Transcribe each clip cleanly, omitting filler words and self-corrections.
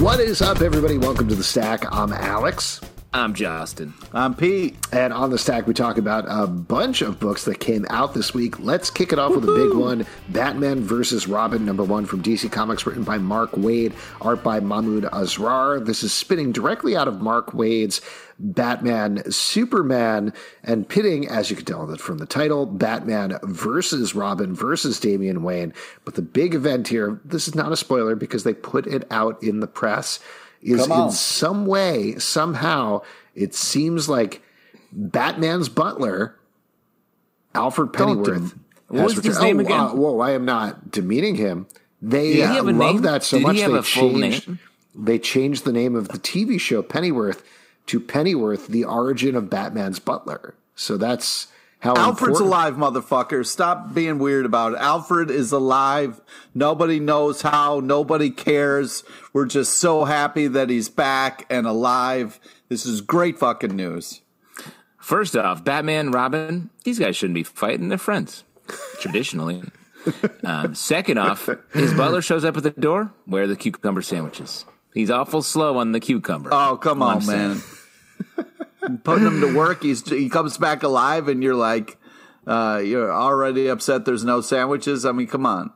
What is up, everybody? Welcome to The Stack. I'm Alex. I'm Justin. I'm Pete. And on The Stack, we talk about a bunch of books that came out this week. Let's kick it off with a big one, Batman versus Robin, number one from DC Comics, written by Mark Waid, art by Mahmud Asrar. This is spinning directly out of Mark Waid's Batman Superman and pitting, as you can tell from the title, Batman versus Robin versus Damian Wayne. But the big event here, this is not a spoiler because they put it out in the press, is in some way, somehow, it seems like Batman's butler, Alfred Pennyworth, has returned. His name again? Whoa, I am not demeaning him. They love name? That so Did much they changed. They changed the name of the TV show Pennyworth to Pennyworth, The Origin of Batman's Butler. So that's how Alfred's alive, motherfucker. Stop being weird about it. Alfred is alive. Nobody knows how. Nobody cares. We're just so happy that he's back and alive. This is great fucking news. First off, Batman, Robin, these guys shouldn't be fighting. They're friends, traditionally. Second off, his butler shows up at the door. Where are the cucumber sandwiches? He's awful slow on the cucumber. Oh, come on, man. Putting him to work, he comes back alive, and you're like, you're already upset there's no sandwiches. I mean, come on.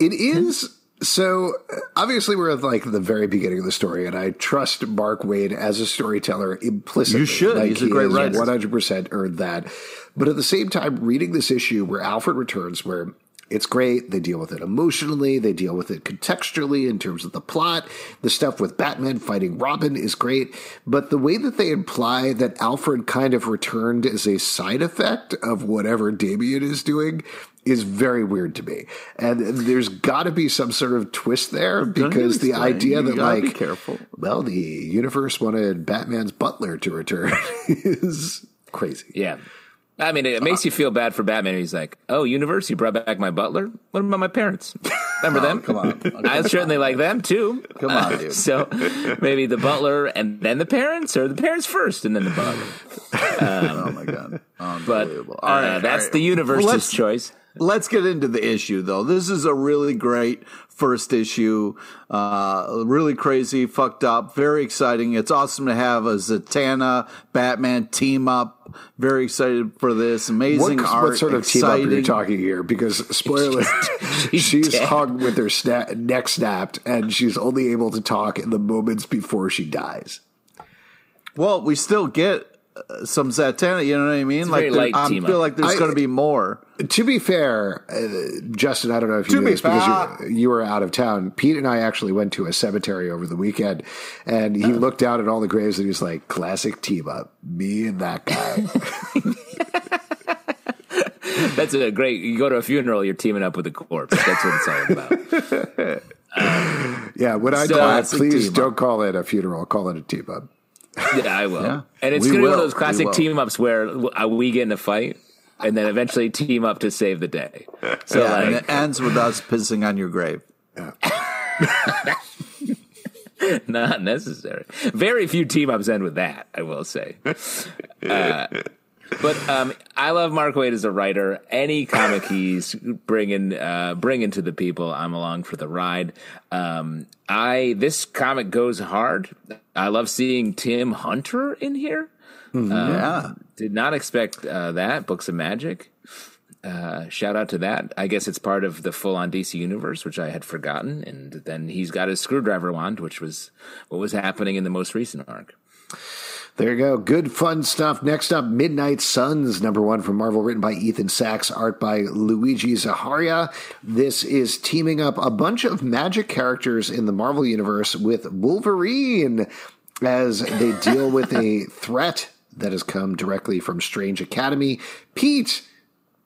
It is. So, obviously, we're at like the very beginning of the story, and I trust Mark Waid as a storyteller implicitly. You should. Like, he's a great writer. 100% earned that. But at the same time, reading this issue where Alfred returns, where it's great. They deal with it emotionally. They deal with it contextually in terms of the plot. The stuff with Batman fighting Robin is great. But the way that they imply that Alfred kind of returned as a side effect of whatever Damian is doing is very weird to me. And there's got to be some sort of twist there because the idea that, like, well, the universe wanted Batman's butler to return is crazy. Yeah. I mean, it makes you feel bad for Batman. He's like, oh, universe, you brought back my butler? What about my parents? Remember them? Come on. Okay, I certainly like them, too. Come on, dude. So maybe the butler and then the parents, or the parents first and then the butler. Oh, my God. Unbelievable. But all right, that's all right. The universe's choice. Let's get into the issue, though. This is a really great first issue. Really crazy, fucked up, very exciting. It's awesome to have a Zatanna Batman team up. Very excited for this. Amazing art. What sort of exciting team up are you talking here? Because, spoiler, she's hung with her neck snapped, and she's only able to talk in the moments before she dies. Well, we still get some Zatanna, you know what I mean? Like, I feel like there's going to be more. To be fair, Justin, I don't know if you knew this because you were out of town. Pete and I actually went to a cemetery over the weekend, and he looked down at all the graves and he was like, classic team up, me and that guy. That's a great, you go to a funeral, you're teaming up with a corpse. That's what it's all about. Yeah, when I die, please don't call it a funeral, call it a team up. Yeah, I will. Yeah. And it's going to be one of those classic team-ups where we get in a fight and then eventually team up to save the day. So yeah, like, and it ends with us pissing on your grave. Yeah. Not necessary. Very few team-ups end with that, I will say. But I love Mark Waid as a writer. Any comic he's bringing to the people, I'm along for the ride. This comic goes hard. I love seeing Tim Hunter in here. Yeah, Did not expect that. Books of Magic. Shout out to that. I guess it's part of the full-on DC universe, which I had forgotten. And then he's got his screwdriver wand, which was what was happening in the most recent arc. There you go. Good, fun stuff. Next up, Midnight Suns, #1 from Marvel, written by Ethan Sachs, art by Luigi Zaharia. This is teaming up a bunch of magic characters in the Marvel Universe with Wolverine as they deal with a threat that has come directly from Strange Academy. Pete,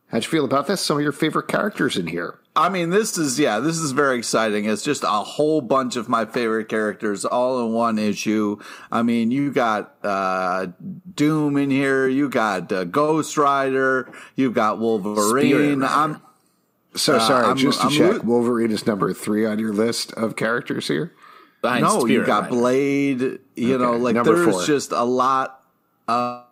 how'd you feel about this? Some of your favorite characters in here. I mean, this is very exciting. It's just a whole bunch of my favorite characters all in one issue. I mean, you got Doom in here. You got Ghost Rider. You've got Wolverine. I'm so sorry. Just to check, Wolverine is #3 on your list of characters here. No, you got Blade. You know, like there's just a lot of.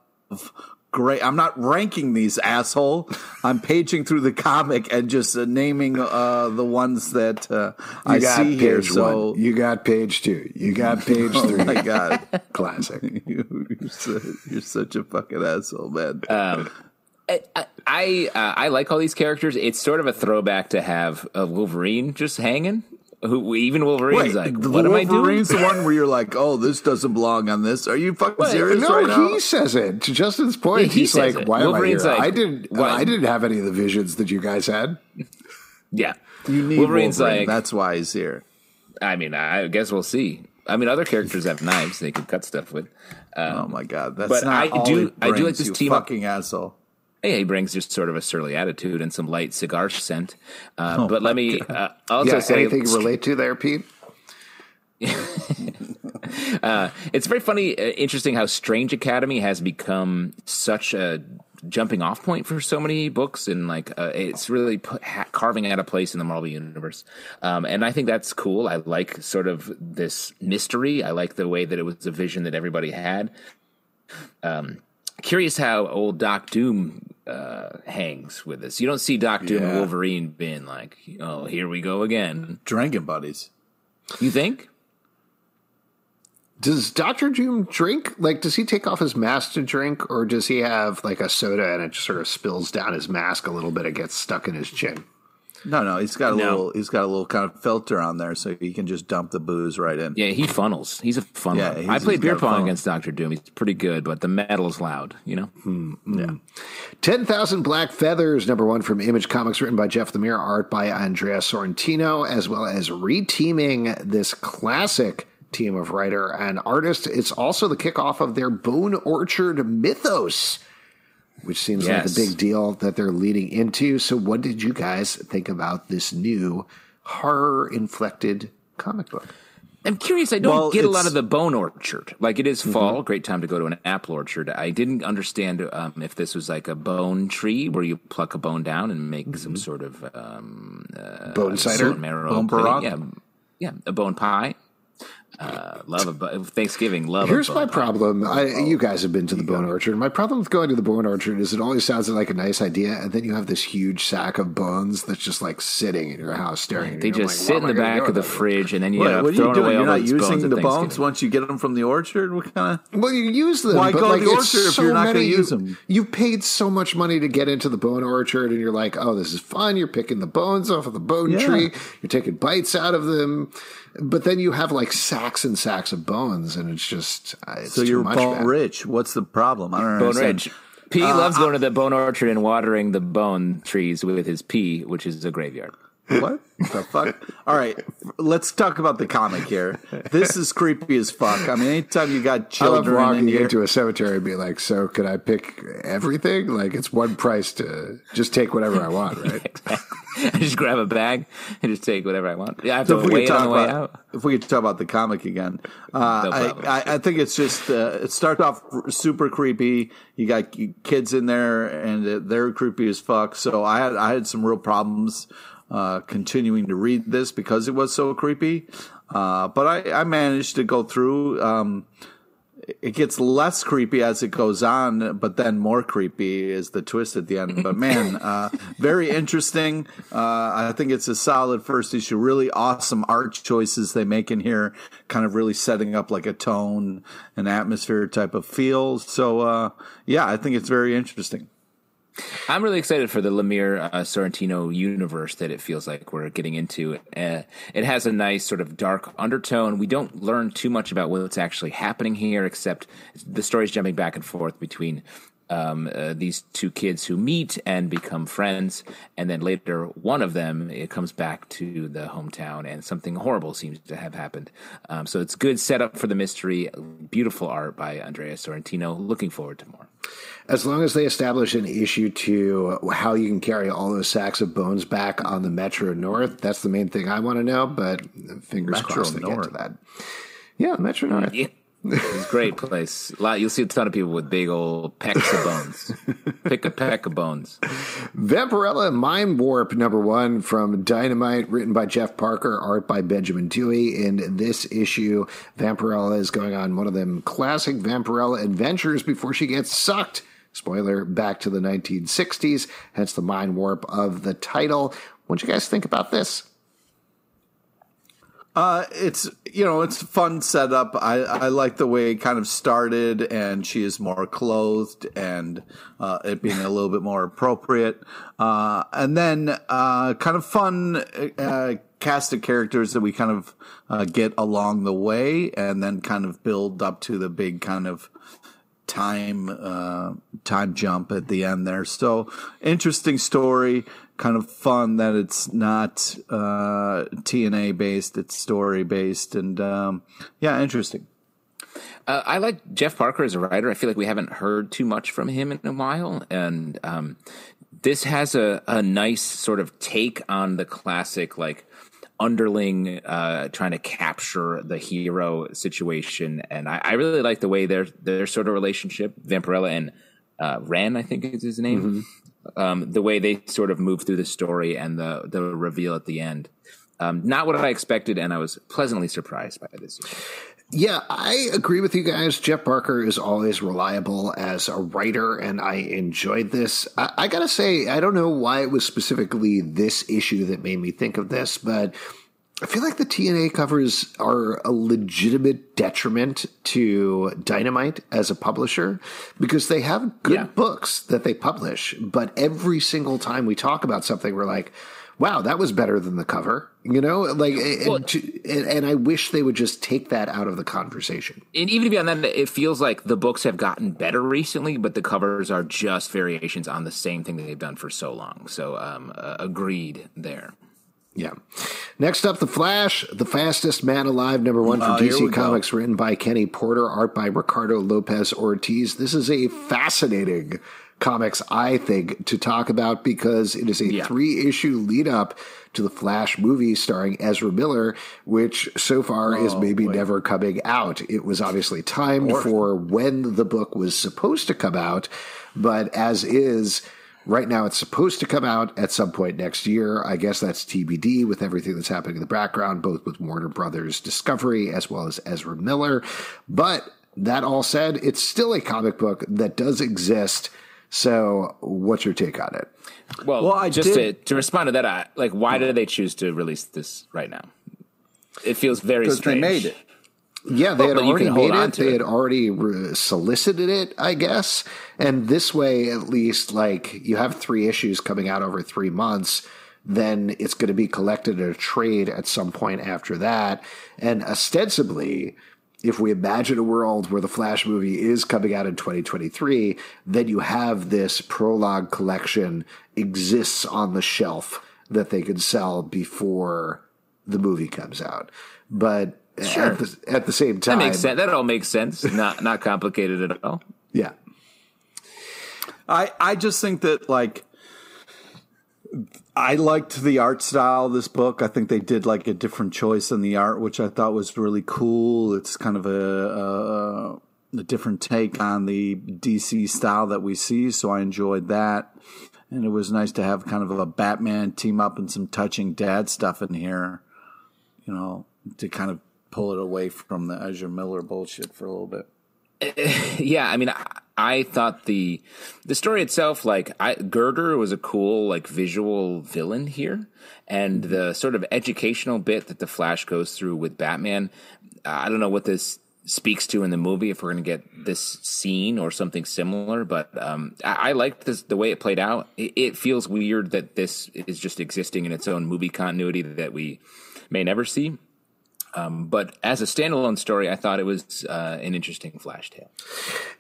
Great. I'm not ranking these, asshole. I'm paging through the comic and just naming the ones that I see here. So you got page 1, you got page 2, you got page 3. Oh my God, classic! You're such a fucking asshole, man. I like all these characters. It's sort of a throwback to have a Wolverine just hanging. Who, even Wolverine's like, what am I doing? Wolverine's the one where you're like, oh, this doesn't belong on this. Are you fucking serious right now? No, he says it. To Justin's point, he's like, why am I here? I didn't have any of the visions that you guys had. Yeah. You need Wolverine's Wolverine. Like, that's why he's here. I mean, I guess we'll see. I mean, other characters have knives they could cut stuff with. Oh, my God. That's but not I all do, I do like this team fucking up. Asshole. Yeah, he brings just sort of a surly attitude and some light cigar scent. But let me also say... Anything you relate to there, Pete? It's very funny, interesting how Strange Academy has become such a jumping off point for so many books. And like it's really carving out a place in the Marvel Universe. And I think that's cool. I like sort of this mystery. I like the way that it was a vision that everybody had. Curious how old Doc Doom... hangs with us. You don't see Doc Doom and Wolverine being like, oh, here we go again. Drinking buddies. You think? Does Dr. Doom drink? Like, does he take off his mask to drink, or does he have like a soda and it sort of spills down his mask a little bit and gets stuck in his chin? No, he's got a little kind of filter on there so he can just dump the booze right in. Yeah, he funnels. He's a funneler. Yeah, I played beer pong against Dr. Doom. He's pretty good, but the metal's loud, you know? Mm-hmm. Yeah. 10,000 Black Feathers, #1 from Image Comics, written by Jeff Lemire, art by Andrea Sorrentino, as well as reteaming this classic team of writer and artist. It's also the kickoff of their Bone Orchard mythos, which seems like a big deal that they're leading into. So what did you guys think about this new horror-inflected comic book? I'm curious. I don't get a lot of the Bone Orchard. Like, it is fall. Great time to go to an apple orchard. I didn't understand if this was like a bone tree where you pluck a bone down and make some sort of... bone cider? Bone broth? Yeah, a bone pie. Thanksgiving. Here's my problem. You guys have been to the Bone Orchard. My problem with going to the Bone Orchard is it always sounds like a nice idea, and then you have this huge sack of bones that's just like sitting in your house, staring. They just sit in the back of the fridge, and then you throw away all those bones. You're not using the bones once you get them from the orchard. What kind of? Well, you use them. Why go to the orchard if you're not going to use them? You paid so much money to get into the Bone Orchard, and you're like, oh, this is fun. You're picking the bones off of the bone tree. You're taking bites out of them, but then you have like sacks and sacks of bones, and it's just so you're bone rich. What's the problem? I don't know. Bone rich. P loves going to the Bone Orchard and watering the bone trees with his pee, which is a graveyard. What the fuck? All right, let's talk about the comic here. This is creepy as fuck. I mean, anytime you got children walking into a cemetery and be like, so could I pick everything? Like, it's one price to just take whatever I want, right? I just grab a bag and just take whatever I want. I have to wait on the way out. If we could talk about the comic again, I think it's just it starts off super creepy. You got kids in there and they're creepy as fuck. So I had some real problems continuing to read this because it was so creepy, but I managed to go through. it gets less creepy as it goes on, but then more creepy is the twist at the end. But man, very interesting. I think it's a solid first issue. Really awesome art choices they make in here, kind of really setting up like a tone and atmosphere type of feel. So yeah, I think it's very interesting. I'm really excited for the Lemire Sorrentino universe that it feels like we're getting into. It has a nice sort of dark undertone. We don't learn too much about what's actually happening here, except the story's jumping back and forth between these two kids who meet and become friends. And then later, one of them, it comes back to the hometown and something horrible seems to have happened. So it's good setup for the mystery. Beautiful art by Andrea Sorrentino. Looking forward to more. As long as they establish an issue to how you can carry all those sacks of bones back on the Metro North, that's the main thing I want to know, but fingers crossed they get to that. Yeah, Metro North. Yeah. It's a great place. You'll see a ton of people with big old pecks of bones. Pick a peck of bones. Vampirella Mind Warp #1 from Dynamite, written by Jeff Parker, art by Benjamin Dewey. In this issue, Vampirella is going on one of them classic Vampirella adventures before she gets sucked. Spoiler, back to the 1960s, hence the mind warp of the title. What do you guys think about this? It's, you know, it's fun setup. I like the way it kind of started and she is more clothed and, it being a little bit more appropriate. And then, kind of fun, cast of characters that we kind of, get along the way and then kind of build up to the big kind of time jump at the end there. So interesting story. Kind of fun that it's not TNA based, it's story based, and yeah, interesting. I like Jeff Parker as a writer. I feel like we haven't heard too much from him in a while, and this has a nice sort of take on the classic, like, underling trying to capture the hero situation, and I really like the way their sort of relationship, Vampirella and Ren, I think is his name. Mm-hmm. The way they sort of move through the story and the reveal at the end. Not what I expected, and I was pleasantly surprised by this. Yeah, I agree with you guys. Jeff Parker is always reliable as a writer, and I enjoyed this. I gotta say, I don't know why it was specifically this issue that made me think of this, but I feel like the TNA covers are a legitimate detriment to Dynamite as a publisher because they have good books that they publish. But every single time we talk about something, we're like, wow, that was better than the cover, you know, like, and I wish they would just take that out of the conversation. And even beyond that, it feels like the books have gotten better recently, but the covers are just variations on the same thing that they've done for so long. So agreed there. Yeah. Next up, The Flash, The Fastest Man Alive, #1 from DC Comics, written by Kenny Porter, art by Ricardo Lopez Ortiz. This is a fascinating comics, I think, to talk about because it is a three-issue lead-up to the Flash movie starring Ezra Miller, which so far is maybe never coming out. It was obviously timed for when the book was supposed to come out, but as is... Right now, it's supposed to come out at some point next year. I guess that's TBD with everything that's happening in the background, both with Warner Brothers Discovery as well as Ezra Miller. But that all said, it's still a comic book that does exist. So what's your take on it? Well I just to respond to that, why did they choose to release this right now? It feels very strange. They made it. Yeah, they had already made it. They had already solicited it, I guess. And this way, at least, you have three issues coming out over 3 months. Then it's going to be collected in a trade at some point after that. And ostensibly, if we imagine a world where the Flash movie is coming out in 2023, then you have this prologue collection exists on the shelf that they can sell before the movie comes out. But... Sure. At the same time, that makes sense. That all makes sense. Not complicated at all. Yeah. I just think that I liked the art style of this book. I think they did a different choice in the art, which I thought was really cool. It's kind of a different take on the DC style that we see. So I enjoyed that. And it was nice to have kind of a Batman team up and some touching dad stuff in here, to kind of pull it away from the Ezra Miller bullshit for a little bit. Yeah, I mean, I thought the story itself, Gerder was a cool, visual villain here. And the sort of educational bit that the Flash goes through with Batman, I don't know what this speaks to in the movie, if we're going to get this scene or something similar, but I liked this, the way it played out. It feels weird that this is just existing in its own movie continuity that we may never see. But as a standalone story, I thought it was an interesting Flash tale.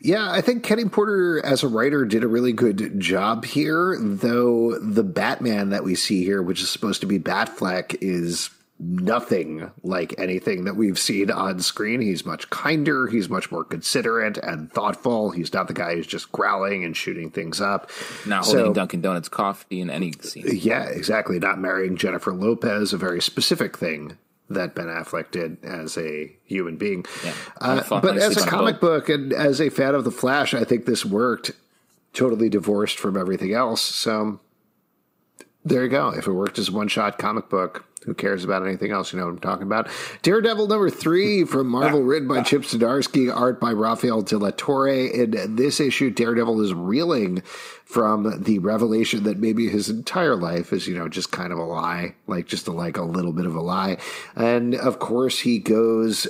Yeah, I think Kenny Porter as a writer did a really good job here, though the Batman that we see here, which is supposed to be Batfleck, is nothing like anything that we've seen on screen. He's much kinder, he's much more considerate and thoughtful. He's not the guy who's just growling and shooting things up. Not holding Dunkin' Donuts coffee in any scene. Yeah, exactly. Not marrying Jennifer Lopez, a very specific thing that Ben Affleck did as a human being. Yeah, but as a comic book and as a fan of The Flash, I think this worked totally divorced from everything else. So there you go. If it worked as a one-shot comic book, who cares about anything else? You know what I'm talking about. Daredevil #3 from Marvel, written by Chip Zdarsky, art by Rafael de la Torre. In this issue, Daredevil is reeling from the revelation that maybe his entire life is, just kind of a lie, like a little bit of a lie. And of course, he goes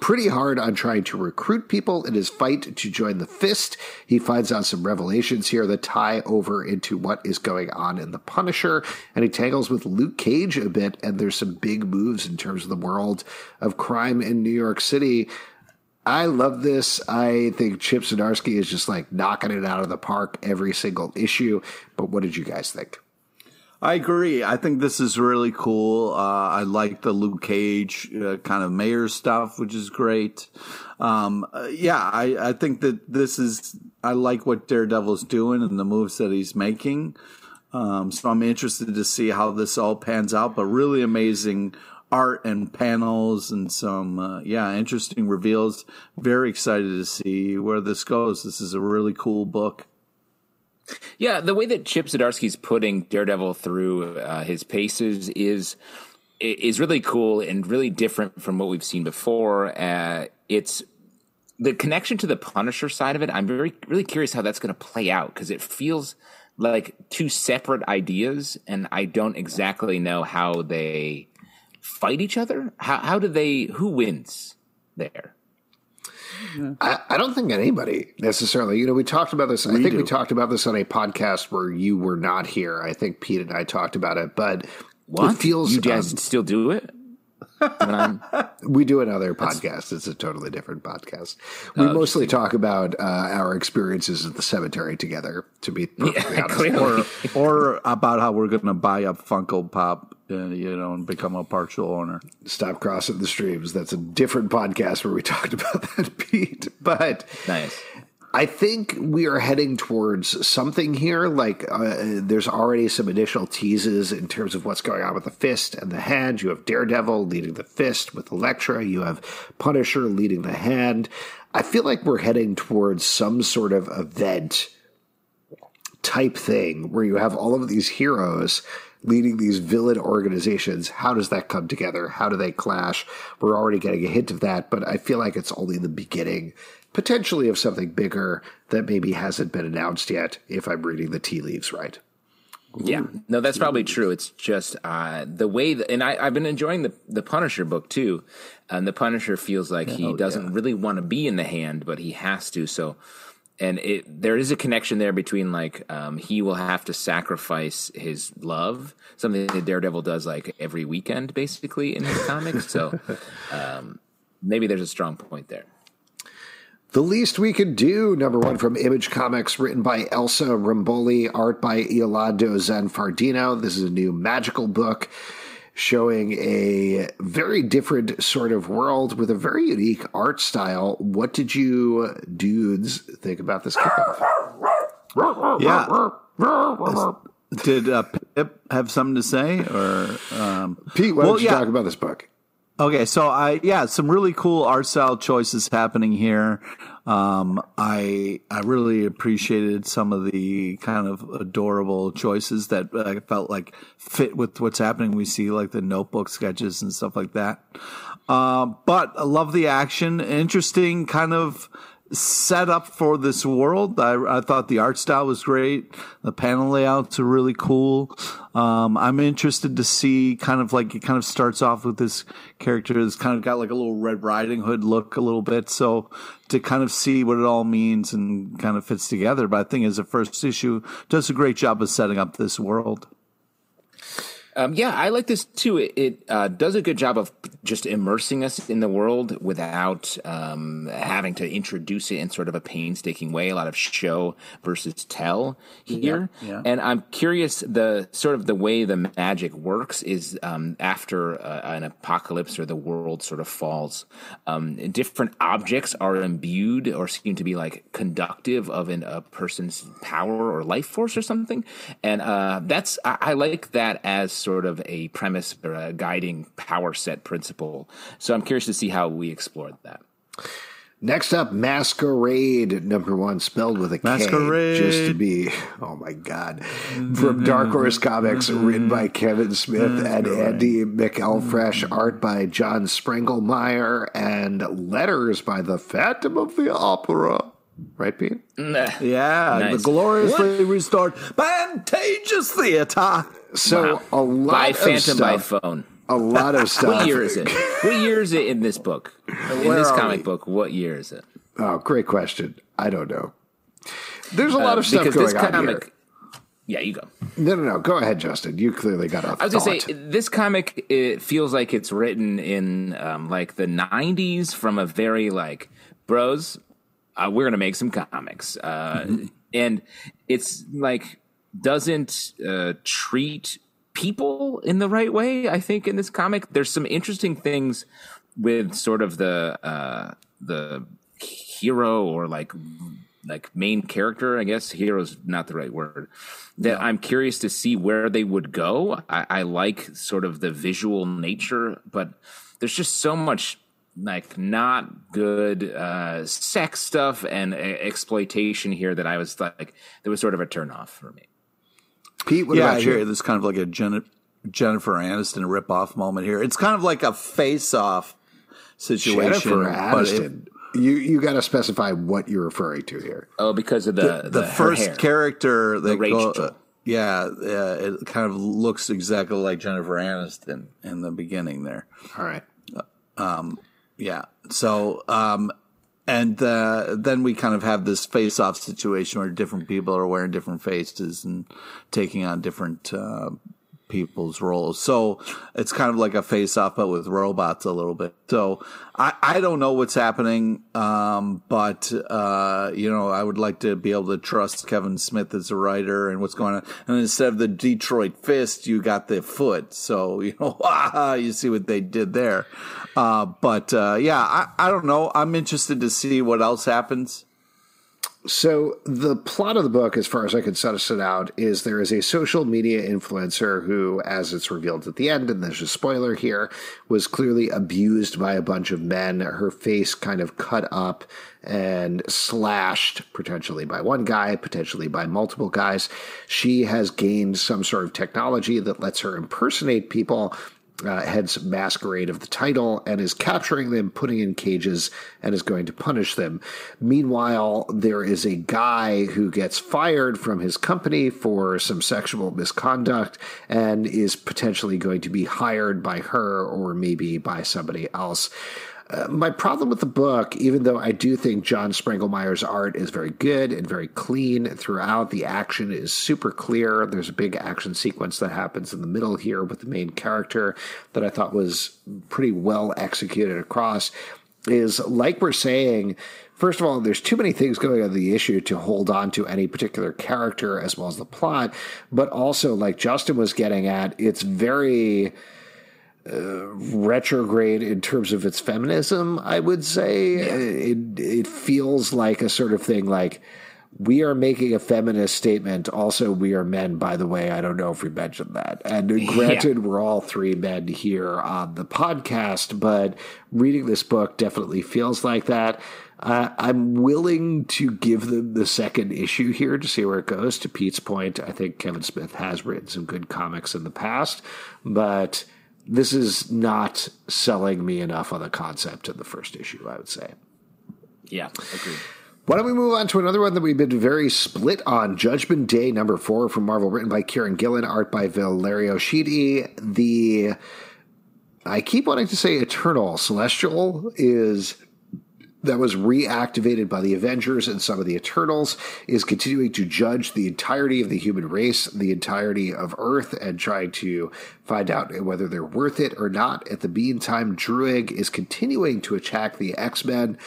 pretty hard on trying to recruit people in his fight to join the Fist. He finds out some revelations here that tie over into what is going on in The Punisher, and he tangles with Luke Cage a bit, and there's some big moves in terms of the world of crime in New York City. I love this. I think Chip Zdarsky is just knocking it out of the park every single issue. But what did you guys think? I agree. I think this is really cool. I like the Luke Cage kind of mayor stuff, which is great. I think that this is – I like what Daredevil's doing and the moves that he's making. So I'm interested to see how this all pans out, but really amazing art and panels and some, interesting reveals. Very excited to see where this goes. This is a really cool book. Yeah, the way that Chip Zdarsky's putting Daredevil through his paces is really cool and really different from what we've seen before. It's the connection to the Punisher side of it. I'm really curious how that's going to play out, because it feels like two separate ideas, and I don't exactly know how they fight each other. How do they? Who wins there? I don't think anybody necessarily. We talked about this. We talked about this on a podcast where you were not here. I think Pete and I talked about it, but what? It feels you guys still do it. We do another podcast. It's a totally different podcast. We mostly talk about our experiences at the cemetery together, to be perfectly honest, or about how we're going to buy up Funko Pop, and become a partial owner. Stop crossing the streams. That's a different podcast where we talked about that, Pete. But nice. I think we are heading towards something here. There's already some initial teases in terms of what's going on with the Fist and the Hand. You have Daredevil leading the Fist with Elektra. You have Punisher leading the Hand. I feel like we're heading towards some sort of event type thing where you have all of these heroes leading these villain organizations. How does that come together? How do they clash? We're already getting a hint of that, but I feel like it's only the beginning, potentially, of something bigger that maybe hasn't been announced yet, if I'm reading the tea leaves right. Yeah, no, that's probably true. It's just the way that, and I've been enjoying the Punisher book too, and the Punisher feels like he doesn't really want to be in the Hand, but he has to, so... And there is a connection there between he will have to sacrifice his love, something that Daredevil does every weekend basically in his comics. So maybe there's a strong point there. The Least We Could Do, #1 from Image Comics, written by Elsa Rimboli, art by Yolando Zanfardino. This is a new magical book showing a very different sort of world with a very unique art style. What did you dudes think about this kickoff? Yeah. Did Pip have something to say? Or Pete, why don't you talk about this book? Okay, so some really cool art style choices happening here. I really appreciated some of the kind of adorable choices that I felt fit with what's happening. We see the notebook sketches and stuff like that. But I love the action. Interesting kind of set up for this world. I thought the art style was great. The panel layouts are really cool. I'm interested to see kind of like, it kind of starts off with this character that's kind of got like a little Red Riding Hood look a little bit. So to kind of see what it all means and kind of fits together. But I think as a first issue does a great job of setting up this world. Yeah, I like this too. It does a good job of just immersing us in the world without having to introduce it in sort of a painstaking way. A lot of show versus tell here. Yeah. And I'm curious, the sort of the way the magic works is after an apocalypse or the world sort of falls. Different objects are imbued or seem to be like conductive of a person's power or life force or something. And I like that as sort of a premise or a guiding power set principle. So I'm curious to see how we explore that. Next up, Maskerade, #1, spelled with a K. Maskerade. Just to be, oh my God. From Dark Horse Comics, written by Kevin Smith and Andy McElfresh, art by John Sprengelmeyer, and letters by the Phantom of the Opera. Right, Pete? Yeah, nice. The gloriously restored Pantages Theater. So wow. A lot by of Phantom stuff. By phone. A lot of stuff. What year is it? What year is it in this book? In this comic book, what year is it? Oh, great question. I don't know. There's a lot of stuff going on here. Yeah, you go. No. Go ahead, Justin. You clearly got off. I was going to say, this comic, it feels like it's written in like the 90s from a very like, bros, we're going to make some comics. And it's like... doesn't treat people in the right way, I think, in this comic. There's some interesting things with sort of the hero or like main character, I guess. Hero's not the right word. That I'm curious to see where they would go. I like sort of the visual nature, but there's just so much like not good sex stuff and exploitation here that I was like, there was sort of a turnoff for me. Pete, what about you? I hear this kind of like a Jennifer Aniston ripoff moment here. It's kind of like a face-off situation. Jennifer Aniston. You got to specify what you're referring to here. Oh, because of the first character that it kind of looks exactly like Jennifer Aniston in the beginning there. All right. So then we kind of have this face-off situation where different people are wearing different faces and taking on different people's roles. So it's kind of like a face-off, but with robots a little bit. So I don't know what's happening, but I would like to be able to trust Kevin Smith as a writer and what's going on. And instead of the Detroit fist, you got the foot. So, you see what they did there. I don't know. I'm interested to see what else happens. So the plot of the book, as far as I can suss it out, is there is a social media influencer who, as it's revealed at the end, and there's a spoiler here, was clearly abused by a bunch of men, her face kind of cut up and slashed, potentially by one guy, potentially by multiple guys. She has gained some sort of technology that lets her impersonate people, hence Maskerade of the title, and is capturing them, putting in cages, and is going to punish them. Meanwhile, there is a guy who gets fired from his company for some sexual misconduct and is potentially going to be hired by her or maybe by somebody else. My problem with the book, even though I do think John Sprengelmeyer's art is very good and very clean throughout, the action is super clear. There's a big action sequence that happens in the middle here with the main character that I thought was pretty well executed across, is like we're saying, first of all, there's too many things going on in the issue to hold on to any particular character as well as the plot, but also like Justin was getting at, it's very... retrograde in terms of its feminism, I would say. Yeah. It feels like a sort of thing like, we are making a feminist statement. Also, we are men, by the way. I don't know if we mentioned that. And granted, we're all three men here on the podcast, but reading this book definitely feels like that. I'm willing to give them the second issue here to see where it goes. To Pete's point, I think Kevin Smith has written some good comics in the past, but... this is not selling me enough on the concept of the first issue, I would say. Yeah, agreed. Why don't we move on to another one that we've been very split on, Judgment Day number 4 from Marvel, written by Kieron Gillen, art by Valerio Schiti. The, I keep wanting to say Eternal Celestial is... that was reactivated by the Avengers and some of the Eternals, is continuing to judge the entirety of the human race, the entirety of Earth, and trying to find out whether they're worth it or not. At the meantime, Druig is continuing to attack the X-Men.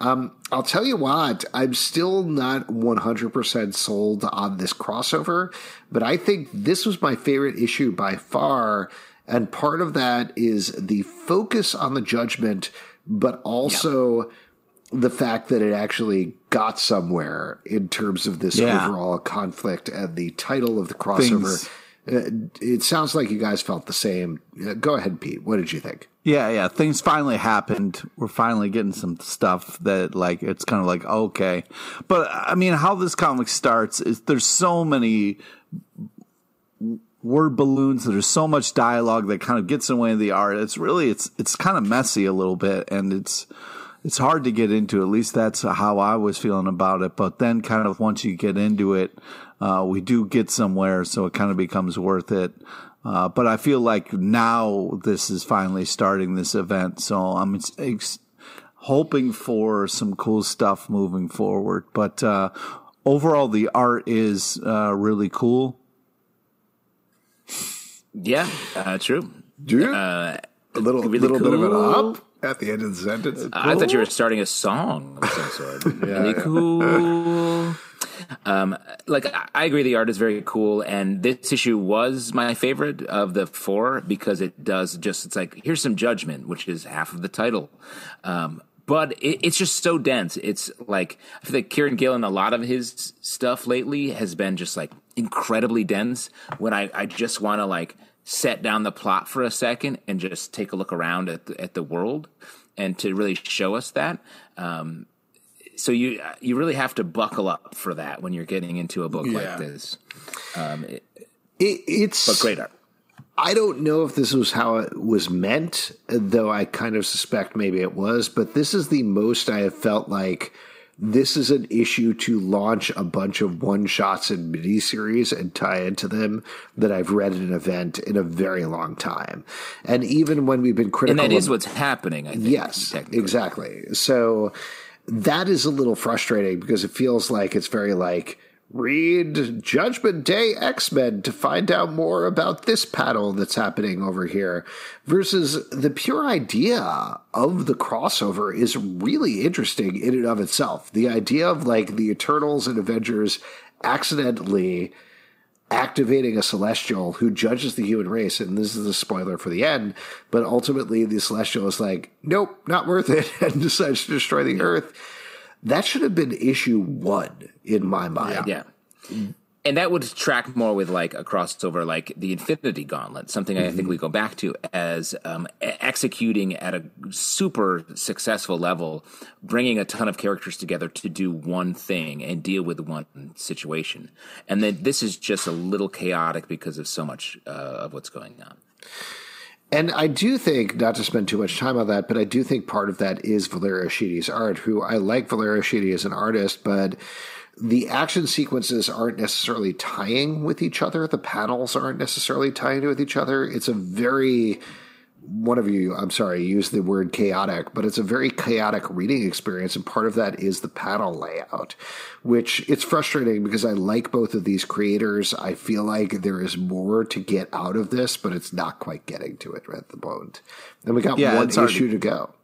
I'll tell you what, I'm still not 100% sold on this crossover, but I think this was my favorite issue by far, and part of that is the focus on the judgment, but also... yeah. The fact that it actually got somewhere in terms of this overall conflict and the title of the crossover. It sounds like you guys felt the same. Go ahead, Pete. What did you think? Yeah. Things finally happened. We're finally getting some stuff that, like, it's kind of like, okay. But, I mean, how this comic starts is there's so many word balloons. There's so much dialogue that kind of gets in the way of the art. It's really, it's kind of messy a little bit, and it's hard to get into. At least that's how I was feeling about it. But then kind of once you get into it, we do get somewhere. So it kind of becomes worth it. But I feel like now this is finally starting this event. So I'm hoping for some cool stuff moving forward. But overall, the art is really cool. Yeah, true. A little cool. Bit of an up. At the end of the sentence. I thought you were starting a song of some sort. Really cool. Like, I agree, the art is very cool, and this issue was my favorite of the four because it does just, it's like, here's some judgment, which is half of the title. But it's just so dense. It's like, I feel like Kieron Gillen, a lot of his stuff lately has been just like incredibly dense when I just want to like, set down the plot for a second and just take a look around at the world and to really show us that. So you really have to buckle up for that when you're getting into a book like this. It's but great art. I don't know if this was how it was meant, though I kind of suspect maybe it was, but this is the most I have felt like this is an issue to launch a bunch of one-shots and miniseries and tie into them that I've read at an event in a very long time. And even when we've been critical... and that is what's happening, I think. Yes, exactly. So that is a little frustrating because it feels like it's very like... read Judgment Day X-Men to find out more about this panel that's happening over here, versus the pure idea of the crossover is really interesting in and of itself. The idea of like the Eternals and Avengers accidentally activating a Celestial who judges the human race, and this is a spoiler for the end, but ultimately the Celestial is like, nope, not worth it, and decides to destroy the Earth. That should have been issue 1 in my mind. Yeah. And that would track more with like a crossover, like the Infinity Gauntlet, something I think we go back to as executing at a super successful level, bringing a ton of characters together to do one thing and deal with one situation. And then this is just a little chaotic because of so much of what's going on. And I do think, not to spend too much time on that, but I do think part of that is Valerio Schiti's art, who I like Valerio Schiti as an artist, but the action sequences aren't necessarily tying with each other. The panels aren't necessarily tying with each other. It's a very... one of you, I'm sorry, used the word chaotic, but it's a very chaotic reading experience. And part of that is the panel layout, which it's frustrating because I like both of these creators. I feel like there is more to get out of this, but it's not quite getting to it at the moment. And we got one issue to go.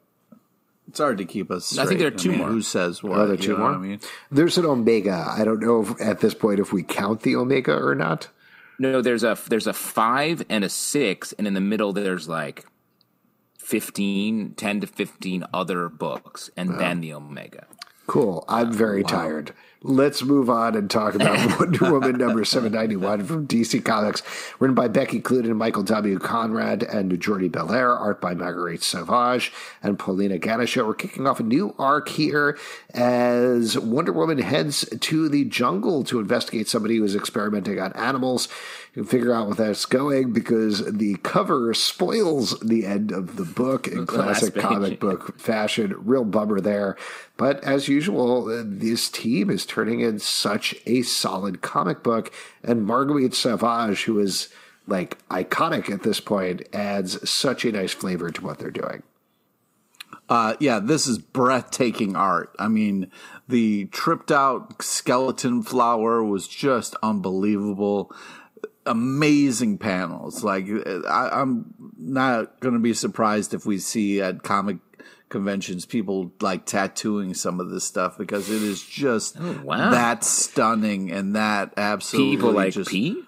It's hard to keep us straight. I think there are two more. Who says what? Are there two more? I mean? There's an Omega. I don't know if, at this point if we count the Omega or not. No, there's a 5 and a 6, and in the middle there's like 10 to 15 other books, and then the Omega. Cool. I'm very tired. Let's move on and talk about Wonder Woman number 791 from DC Comics, written by Becky Cloonan, Michael W. Conrad, and Jordi Belair, art by Marguerite Sauvage and Paulina Ganesha. We're kicking off a new arc here as Wonder Woman heads to the jungle to investigate somebody who is experimenting on animals. You can figure out where that's going because the cover spoils the end of the book in classic comic book fashion. Real bummer there. But as usual, this team is turning in such a solid comic book. And Marguerite Sauvage, who is like iconic at this point, adds such a nice flavor to what they're doing. Yeah, this is breathtaking art. I mean, the tripped out skeleton flower was just unbelievable. Amazing panels. Like, I'm not going to be surprised if we see at comic conventions people like tattooing some of this stuff because it is just that stunning and that absolutely people like just, pee?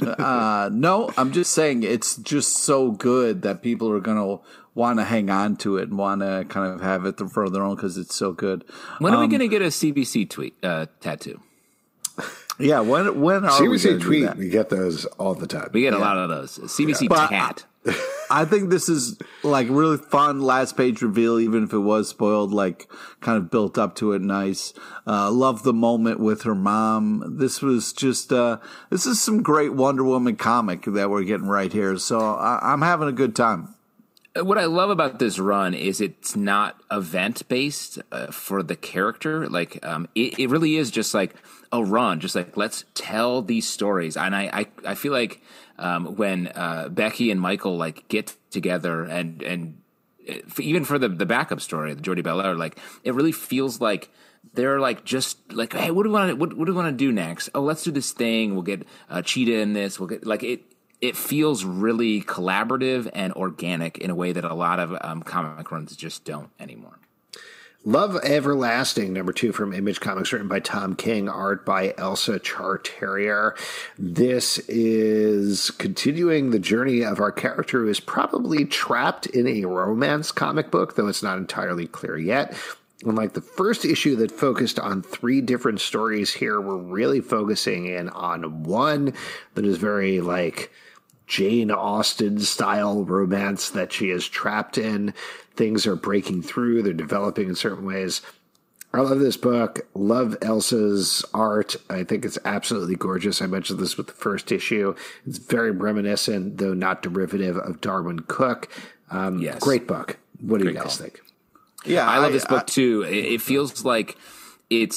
No, I'm just saying it's just so good that people are going to want to hang on to it and want to kind of have it for their own because it's so good. When are we going to get a CBC tweet tattoo? Yeah, when are CBC tweet? We get those all the time. We get a lot of those. CBC tat. I think this is like really fun last page reveal, even if it was spoiled, like kind of built up to it. Nice. Love the moment with her mom. This was just, this is some great Wonder Woman comic that we're getting right here. So I'm having a good time. What I love about this run is it's not event-based for the character. Like, it really is just like a run. Just like, let's tell these stories. And I feel like when Becky and Michael, like, get together and even for the backup story, the Jordi Belair, like, it really feels like they're like just like, hey, what do we want to do next? Oh, let's do this thing. We'll get Cheetah in this. We'll get, like, it. It feels really collaborative and organic in a way that a lot of comic runs just don't anymore. Love Everlasting, number 2 from Image Comics, written by Tom King, art by Elsa Charterier. This is continuing the journey of our character who is probably trapped in a romance comic book, though it's not entirely clear yet. Unlike the first issue that focused on 3 different stories here, we're really focusing in on one that is very like Jane Austen style romance that she is trapped in. Things are breaking through. They're developing in certain ways. I love this book. Love Elsa's art. I think it's absolutely gorgeous. I mentioned this with the first issue. It's very reminiscent, though not derivative, of Darwin Cook. Yes. Great book. What do you guys think? Yeah, I love this book too. It feels like it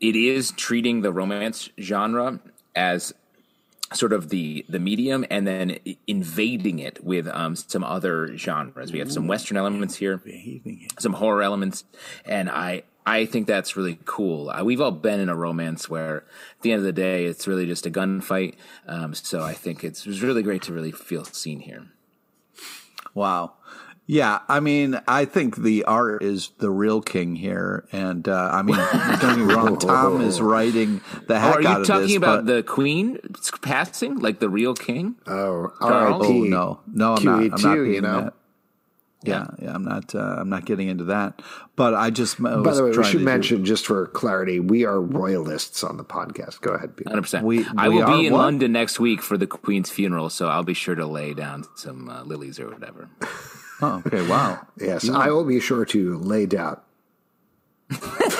is treating the romance genre as sort of the medium and then invading it with some other genres. We have some Western elements here, some horror elements, and I think that's really cool. We've all been in a romance where at the end of the day, it's really just a gunfight. So I think it was really great to really feel seen here. Wow. Yeah, I mean, I think the art is the real king here, and I mean, don't get me wrong, Tom is writing the heck out of this. Are you talking about the queen passing, like the real king? Oh, R.I.P. Oh, no, I'm not. I'm not being that. Yeah, I'm not getting into that. But I just by the way, we should mention just for clarity, we are royalists on the podcast. Go ahead, people. 100%. I will be in London next week for the Queen's funeral, so I'll be sure to lay down some lilies or whatever. Oh, okay, wow. Yes, yeah. I will be sure to lay down. But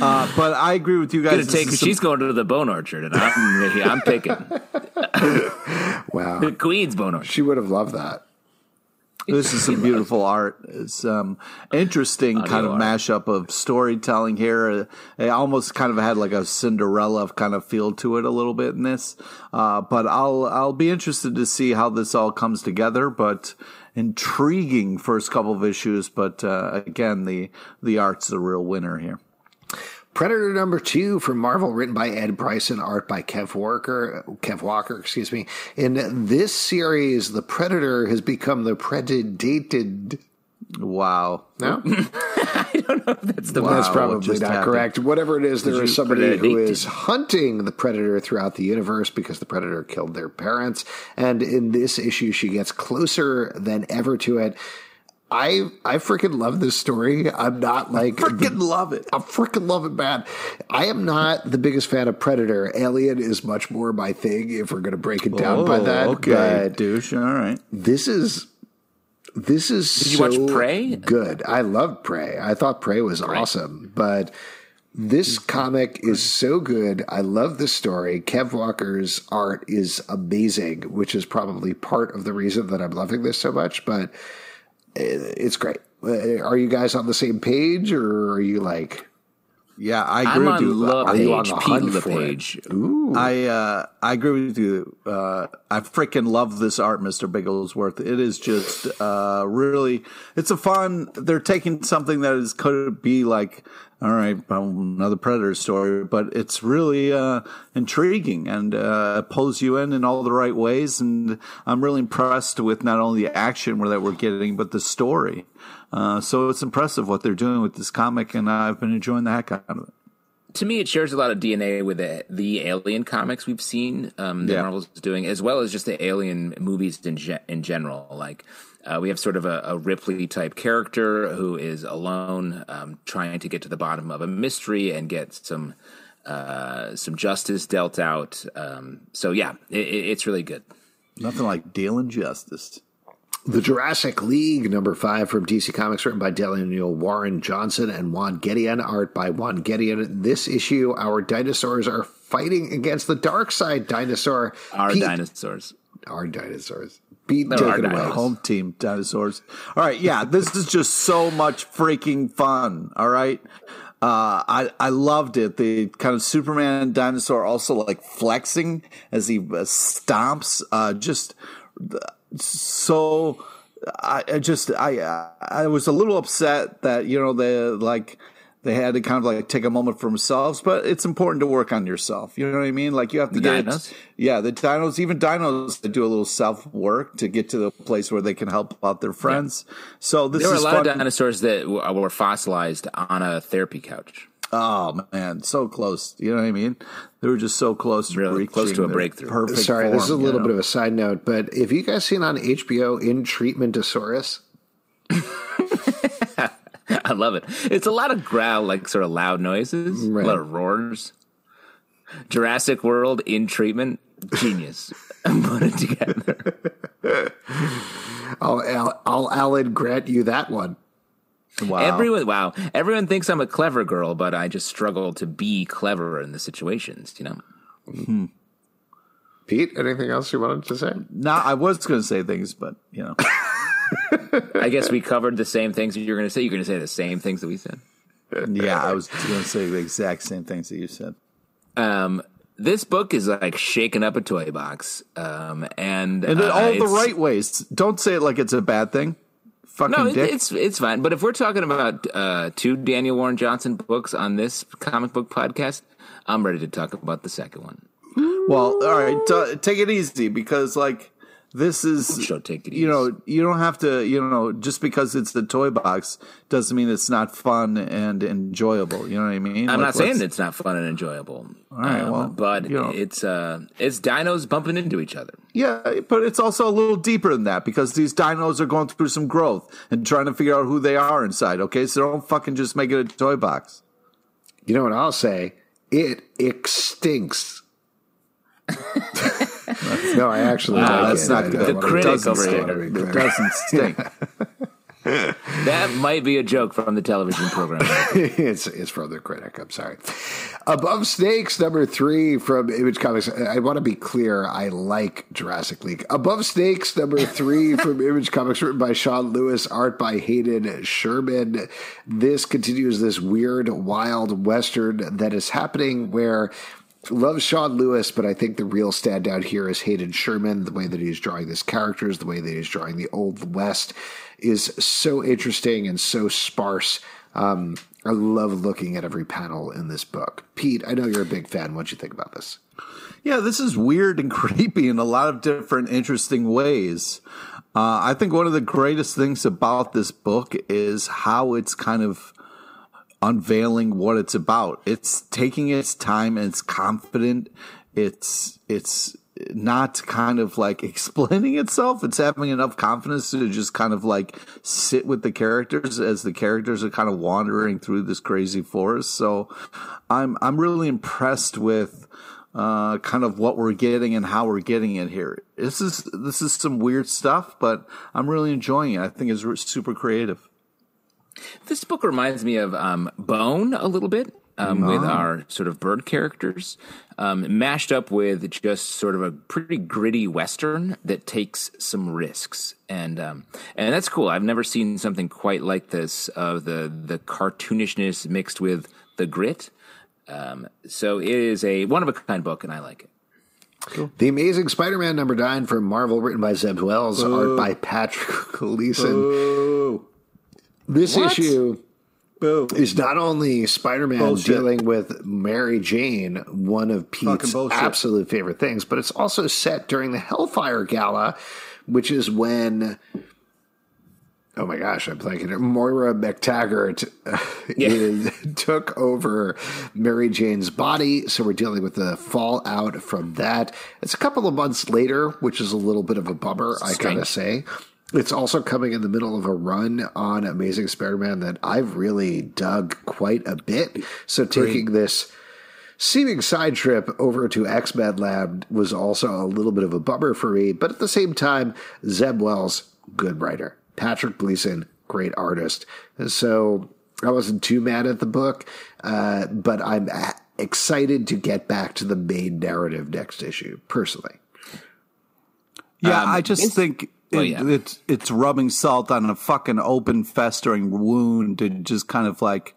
I agree with you guys. She's going to the bone orchard, and I'm picking. Wow. The Queen's bone orchard. She would have loved that. This is some beautiful art. It's interesting kind of mashup of storytelling here. It almost kind of had like a Cinderella kind of feel to it a little bit in this. But I'll be interested to see how this all comes together. But intriguing first couple of issues. But again, the art's the real winner here. Predator number 2 from Marvel, written by Ed Bryson, art by Kev Walker. In this series, the Predator has become the Predated. Wow. No? I don't know if that's the That's probably not correct. Whatever it is, there is somebody who is hunting the Predator throughout the universe because the Predator killed their parents. And in this issue, she gets closer than ever to it. I freaking love this story. I'm not like... I freaking love it, man. I am not the biggest fan of Predator. Alien is much more my thing, if we're going to break it down by that. Okay, but douche. All right. This is Did you watch Prey? Good. I loved Prey. I thought Prey was awesome. But this comic is so good. I love this story. Kev Walker's art is amazing, which is probably part of the reason that I'm loving this so much, but... It's great. Are you guys on the same page, or are you like? Yeah, I agree with you. Are you on the hunt for page? Ooh. I agree with you. I freaking love this art, Mr. Bigglesworth. It is just really. It's a fun. They're taking something that is could be like, all right, another Predator story, but it's really intriguing and pulls you in all the right ways. And I'm really impressed with not only the action that we're getting, but the story. So it's impressive what they're doing with this comic, and I've been enjoying the heck out of it. To me, it shares a lot of DNA with the Alien comics we've seen that Marvel's doing, as well as just the Alien movies in general. Like, we have sort of a Ripley-type character who is alone, trying to get to the bottom of a mystery and get some justice dealt out. So, yeah, it's really good. Nothing like dealing justice. The Jurassic League, number 5 from DC Comics, written by Daniel Warren Johnson and Juan Gedeon, art by Juan Gedeon. This issue, our dinosaurs are fighting against the dark side dinosaur. Our dinosaurs. Beat taken away. Home team dinosaurs. All right, yeah, this is just so much freaking fun, all right? I loved it. The kind of Superman dinosaur also, like, flexing as he stomps. So I was a little upset that, you know, they had to kind of like take a moment for themselves, but it's important to work on yourself. You know what I mean? Like, you have to the dinos, even dinos that do a little self work to get to the place where they can help out their friends. Yeah. So this there were a lot of dinosaurs that were fossilized on a therapy couch. Oh man, so close. You know what I mean? They were just so close, really close to a breakthrough. Perfect. Sorry, this is a little bit of a side note, but have you guys seen on HBO In Treatment to Saurus? I love it. It's a lot of growl, like sort of loud noises, a lot of roars. Jurassic World In Treatment, genius. I'm putting it together. I'll Alan Grant you that one. Wow. Everyone thinks I'm a clever girl, but I just struggle to be clever in the situations, you know? Mm-hmm. Pete, anything else you wanted to say? No, I was going to say things, but, you know. I guess we covered the same things that you were going to say. You're going to say the same things that we said. Yeah, I was going to say the exact same things that you said. This book is like shaking up a toy box. And all the right ways. Don't say it like it's a bad thing. It's fine. But if we're talking about two Daniel Warren Johnson books on this comic book podcast, I'm ready to talk about the second one. Well, all right, take it easy, because like this is you don't have to, just because it's the toy box doesn't mean it's not fun and enjoyable. You know what I mean? I'm not saying it's not fun and enjoyable. All right, it's dinos bumping into each other. Yeah, but it's also a little deeper than that, because these dinos are going through some growth and trying to figure out who they are inside, okay? So don't fucking just make it a toy box. You know what I'll say? It extincts. No, I actually like that's it. Not good. The critic over here. It doesn't stink. That might be a joke from the television program. It's from the critic. I'm sorry. Above Snakes, number 3 from Image Comics. I want to be clear. I like Jurassic League. Above Snakes, number 3 from Image Comics, written by Sean Lewis, art by Hayden Sherman. This continues this weird, wild Western that is happening where... Love Sean Lewis, but I think the real standout here is Hayden Sherman. The way that he's drawing these characters, the way that he's drawing the Old West is so interesting and so sparse. I love looking at every panel in this book. Pete, I know you're a big fan. What'd you think about this? Yeah, this is weird and creepy in a lot of different interesting ways. I think one of the greatest things about this book is how it's kind of unveiling what it's about. It's taking its time, and it's confident. It's not kind of like explaining itself. It's having enough confidence to just kind of like sit with the characters as the characters are kind of wandering through this crazy forest. So I'm really impressed with kind of what we're getting and how we're getting it here. This is some weird stuff, but I'm really enjoying it. I think it's super creative. This book reminds me of Bone a little bit. With our sort of bird characters, mashed up with just sort of a pretty gritty Western that takes some risks. And that's cool. I've never seen something quite like this, of the cartoonishness mixed with the grit. So it is a one-of-a-kind book, and I like it. Cool. The Amazing Spider-Man #9 from Marvel, written by Zeb Wells, art by Patrick Gleason. Ooh. This issue... is not only Spider-Man dealing with Mary Jane, one of Pete's absolute favorite things, but it's also set during the Hellfire Gala, which is when, oh my gosh, I'm blanking, Moira McTaggart took over Mary Jane's body. So we're dealing with the fallout from that. It's a couple of months later, which is a little bit of a bummer, I gotta say. It's also coming in the middle of a run on Amazing Spider-Man that I've really dug quite a bit. So taking this seeming side trip over to X-Men Lab was also a little bit of a bummer for me. But at the same time, Zeb Wells, good writer. Patrick Gleason, great artist. And so I wasn't too mad at the book, but I'm excited to get back to the main narrative next issue, personally. Yeah, I just think... It's rubbing salt on a fucking open, festering wound to just kind of like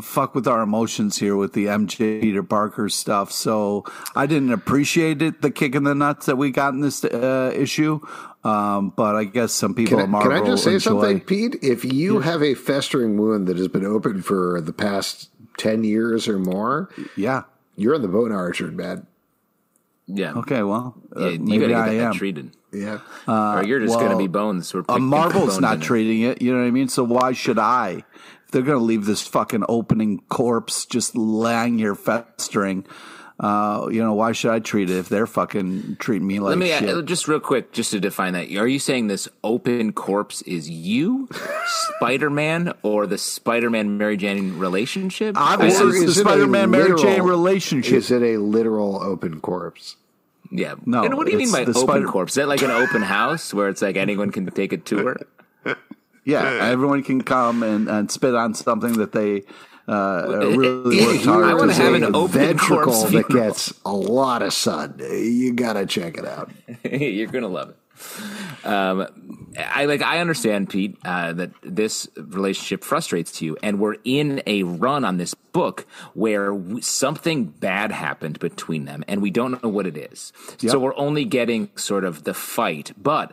fuck with our emotions here with the MJ Peter Parker stuff. So I didn't appreciate it, the kick in the nuts that we got in this issue. But I guess some people at Marvel enjoy. Can I just say something, Pete? If you have a festering wound that has been open for the past 10 years or more, you're in the bone orchard, man. Yeah. Okay, well, you got to get that treated. Yeah. Or you're just going to be bones. Marvel's not treating it. You know what I mean? So why should I? If they're going to leave this fucking opening corpse just lying here festering, why should I treat it if they're fucking treating me like shit? Just real quick, just to define that. Are you saying this open corpse is you, Spider-Man, or the Spider-Man Mary Jane relationship? Obviously, it's the Spider-Man Mary Jane relationship. Is it a literal open corpse? Yeah. No. And what do you mean by open corpse? Is that like an open house where it's like anyone can take a tour? Yeah, everyone can come and spit on something that they really worked hard to. I want to have an open corpse that gets a lot of sun. You got to check it out. You're going to love it. I understand, Pete, that this relationship frustrates you, and we're in a run on this book where something bad happened between them and we don't know what it is. Yep. So we're only getting sort of the fight, but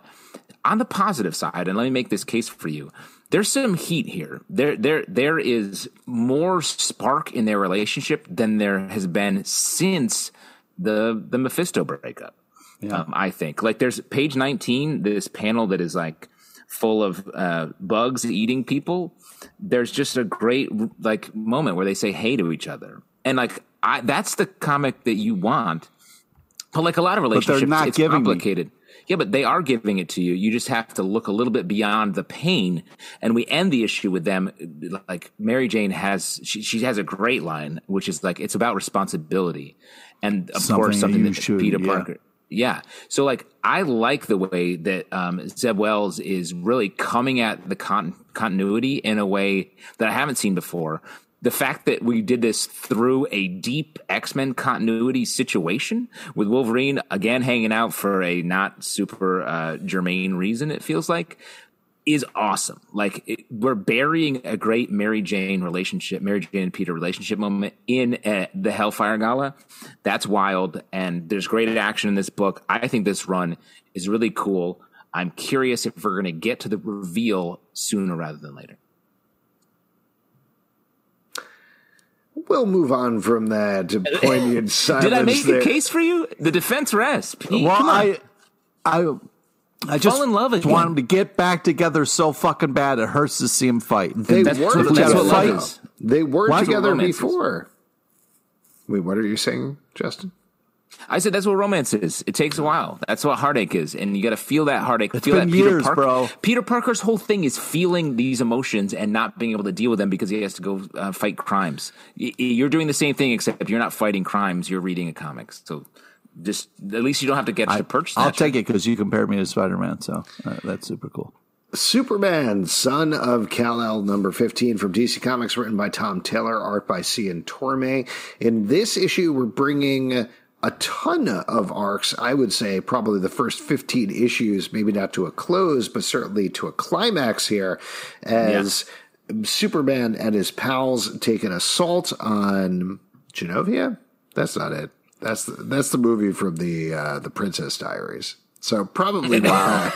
on the positive side, and let me make this case for you, there's some heat here. There is more spark in their relationship than there has been since the Mephisto breakup. Yeah. I think there's page 19, this panel that is like full of bugs eating people. There's just a great moment where they say hey to each other. And that's the comic that you want. But a lot of relationships, they're not complicated. Yeah, but they are giving it to you. You just have to look a little bit beyond the pain. And we end the issue with them. Mary Jane has a great line, which is it's about responsibility. And of course, something that Peter Parker. Yeah. So I like the way that Zeb Wells is really coming at the continuity in a way that I haven't seen before. The fact that we did this through a deep X-Men continuity situation with Wolverine, again, hanging out for a not super germane reason, it feels like, is awesome. We're burying a great Mary Jane relationship, Mary Jane and Peter relationship moment in the Hellfire Gala. That's wild, and there's great action in this book. I think this run is really cool. I'm curious if we're going to get to the reveal sooner rather than later. We'll move on from that poignant silence. Did I make the case for you? The defense rests. Pete. Well, I just want them to get back together so fucking bad it hurts to see them fight. They were together before. Wait, what are you saying, Justin? I said that's what romance is. It takes a while. That's what heartache is, and you got to feel that heartache. It's feel been that years, Peter Parker, bro. Peter Parker's whole thing is feeling these emotions and not being able to deal with them because he has to go fight crimes. You're doing the same thing, except you're not fighting crimes. You're reading a comic. So just at least you don't have to get to purchase. I'll take it because you compared me to Spider-Man, so that's super cool. Superman, Son of Kal-El, number 15 from DC Comics, written by Tom Taylor, art by Cian Torme. In this issue, we're bringing a ton of arcs. I would say probably the first 15 issues, maybe not to a close, but certainly to a climax here as Superman and his pals take an assault on Genovia. That's not it. That's the movie from the Princess Diaries. So probably not.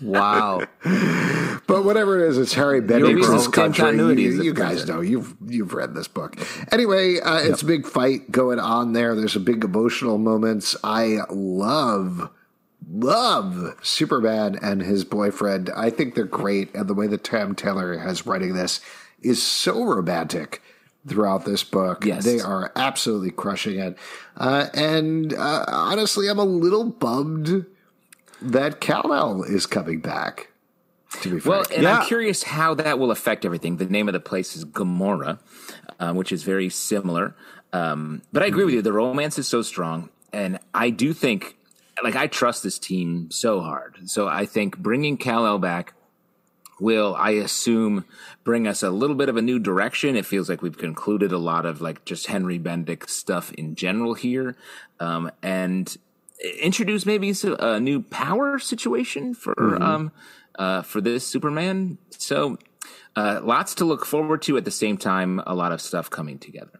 Wow. But whatever it is, it's Harry Bendix's country. You guys know. You've read this book. Anyway, it's a big fight going on there. There's some big emotional moments. I love Superman and his boyfriend. I think they're great. And the way that Tom Taylor has writing this is so romantic throughout this book. Yes. They are absolutely crushing it. And honestly, I'm a little bummed that Kal-El is coming back, to be fair. Well, and I'm curious how that will affect everything. The name of the place is Gomorrah, which is very similar. But I agree with you. The romance is so strong. And I do think, like, I trust this team so hard. So I think bringing Kal-El back will, I assume, bring us a little bit of a new direction. It feels like we've concluded a lot of, like, just Henry Bendix stuff in general here. And introduce maybe a new power situation for this Superman. So lots to look forward to. At the same time, a lot of stuff coming together.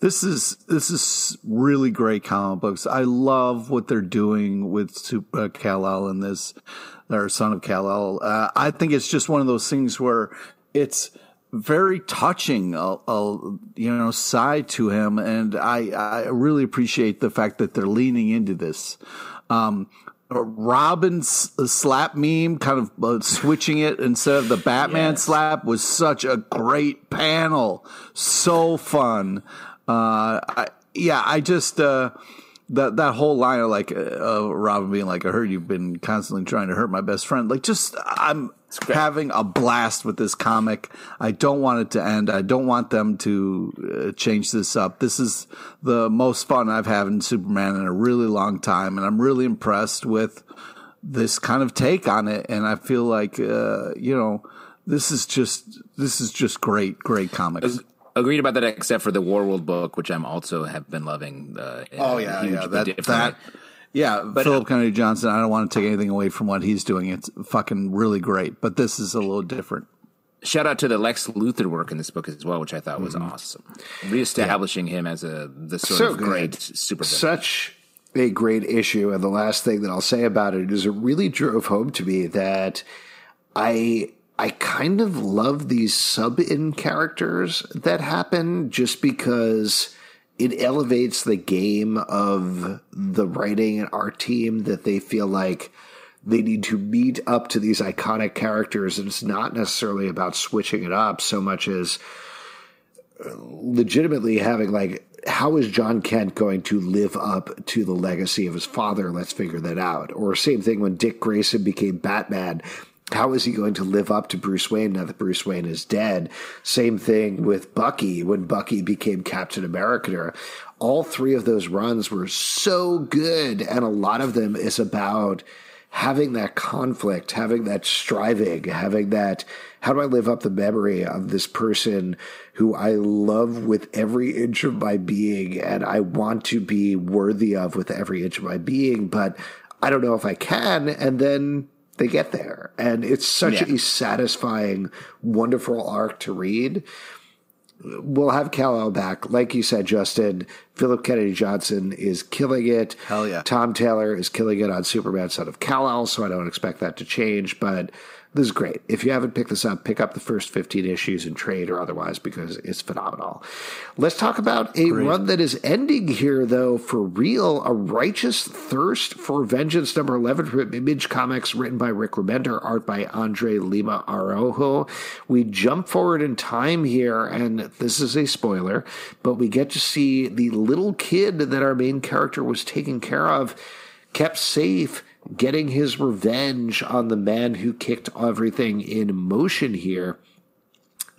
This is really great comic books. I love what they're doing with Kal-El in this, or Son of Kal-El. I think it's just one of those things where it's very touching, side to him, and I really appreciate the fact that they're leaning into this. Robin's slap meme, kind of switching it instead of the Batman slap, was such a great panel, so fun. That whole line of like Robin being like, I heard you've been constantly trying to hurt my best friend. Like, just I'm having a blast with this comic. I don't want it to end. I don't want them to change this up. This is the most fun I've had in Superman in a really long time. And I'm really impressed with this kind of take on it. And I feel like, this is just great comics. Agreed about that, except for the Warworld book, which I'm also have been loving. But Philip Kennedy Johnson. I don't want to take anything away from what he's doing. It's fucking really great, but this is a little different. Shout out to the Lex Luthor work in this book as well, which I thought was awesome. Reestablishing him as the sort of great super. Such a great issue, and the last thing that I'll say about it is it really drove home to me that I kind of love these sub-in characters that happen just because it elevates the game of the writing and our team that they feel like they need to meet up to these iconic characters. And it's not necessarily about switching it up so much as legitimately having like, how is John Kent going to live up to the legacy of his father? Let's figure that out. Or same thing when Dick Grayson became Batman. How is he going to live up to Bruce Wayne now that Bruce Wayne is dead? Same thing with Bucky when Bucky became Captain America. All three of those runs were so good, and a lot of them is about having that conflict, having that striving, having that, how do I live up the memory of this person who I love with every inch of my being and I want to be worthy of with every inch of my being, but I don't know if I can, and then they get there. And it's such a satisfying, wonderful arc to read. We'll have Kal-El back. Like you said, Justin, Philip Kennedy Johnson is killing it. Hell yeah. Tom Taylor is killing it on Superman Son of Kal-El, so I don't expect that to change. But This is great. If you haven't picked this up, pick up the first 15 issues in trade or otherwise because it's phenomenal. Let's talk about a run that is ending here, though, for real. A Righteous Thirst for Vengeance, number 11 from Image Comics, written by Rick Remender, art by Andre Lima Araujo. We jump forward in time here, and this is a spoiler, but we get to see the little kid that our main character was taking care of, kept safe, getting his revenge on the man who kicked everything in motion here.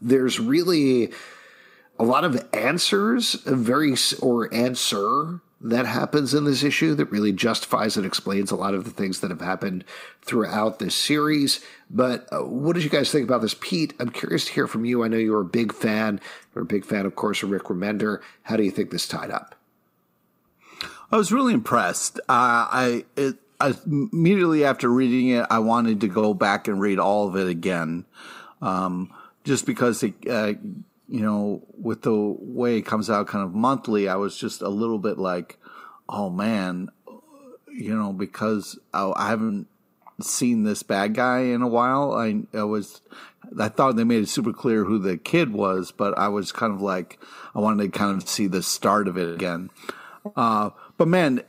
There's really a lot of answer that happens in this issue that really justifies and explains a lot of the things that have happened throughout this series. But what did you guys think about this? Pete, I'm curious to hear from you. I know you're a big fan. You're a big fan, of course, of Rick Remender. How do you think this tied up? I was really impressed. Immediately after reading it, I wanted to go back and read all of it again, just because, with the way it comes out kind of monthly, I was just a little bit like, oh, man, because I haven't seen this bad guy in a while. I thought they made it super clear who the kid was, but I was kind of like, I wanted to kind of see the start of it again. But, man,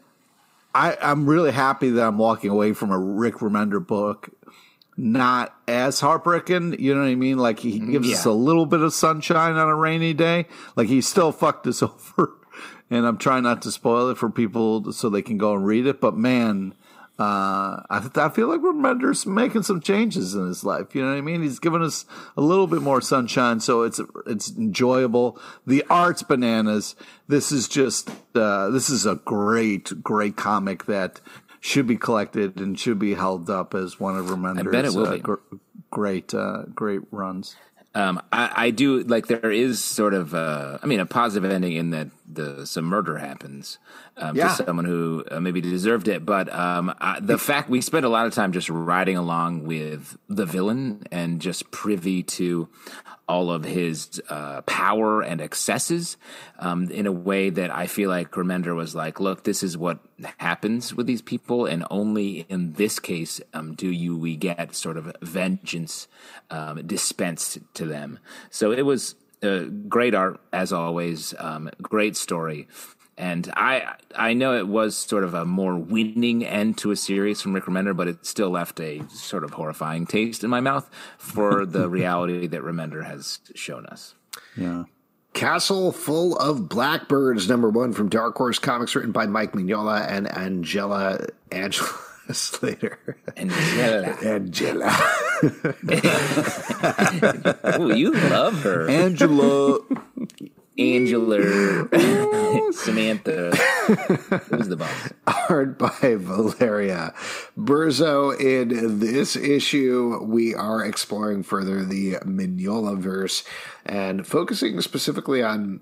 I'm really happy that I'm walking away from a Rick Remender book not as heartbreaking, you know what I mean? Like, he gives us a little bit of sunshine on a rainy day. Like, he still fucked us over, and I'm trying not to spoil it for people so they can go and read it. But, man, I feel like Remender's making some changes in his life, you know what I mean? He's giving us a little bit more sunshine, so it's enjoyable. The art's bananas. This is just this is a great comic that should be collected and should be held up as one of Remender's great runs. I do like there is sort of a positive ending in that some murder happens to someone who maybe deserved it. But the fact we spent a lot of time just riding along with the villain and just privy to all of his power and excesses in a way that I feel like Remender was like, look, this is what happens with these people, and only in this case we get sort of vengeance dispensed to them. So it was great art, as always, great story. And I know it was sort of a more winning end to a series from Rick Remender, but it still left a sort of horrifying taste in my mouth for the reality that Remender has shown us. Yeah. Castle Full of Blackbirds, number 1 from Dark Horse Comics, written by Mike Mignola and Angela Slater. Angela. Oh, you love her. Angela, Samantha, who's the boss? Art by Valeria Berzo. In this issue, we are exploring further the Mignola-verse and focusing specifically on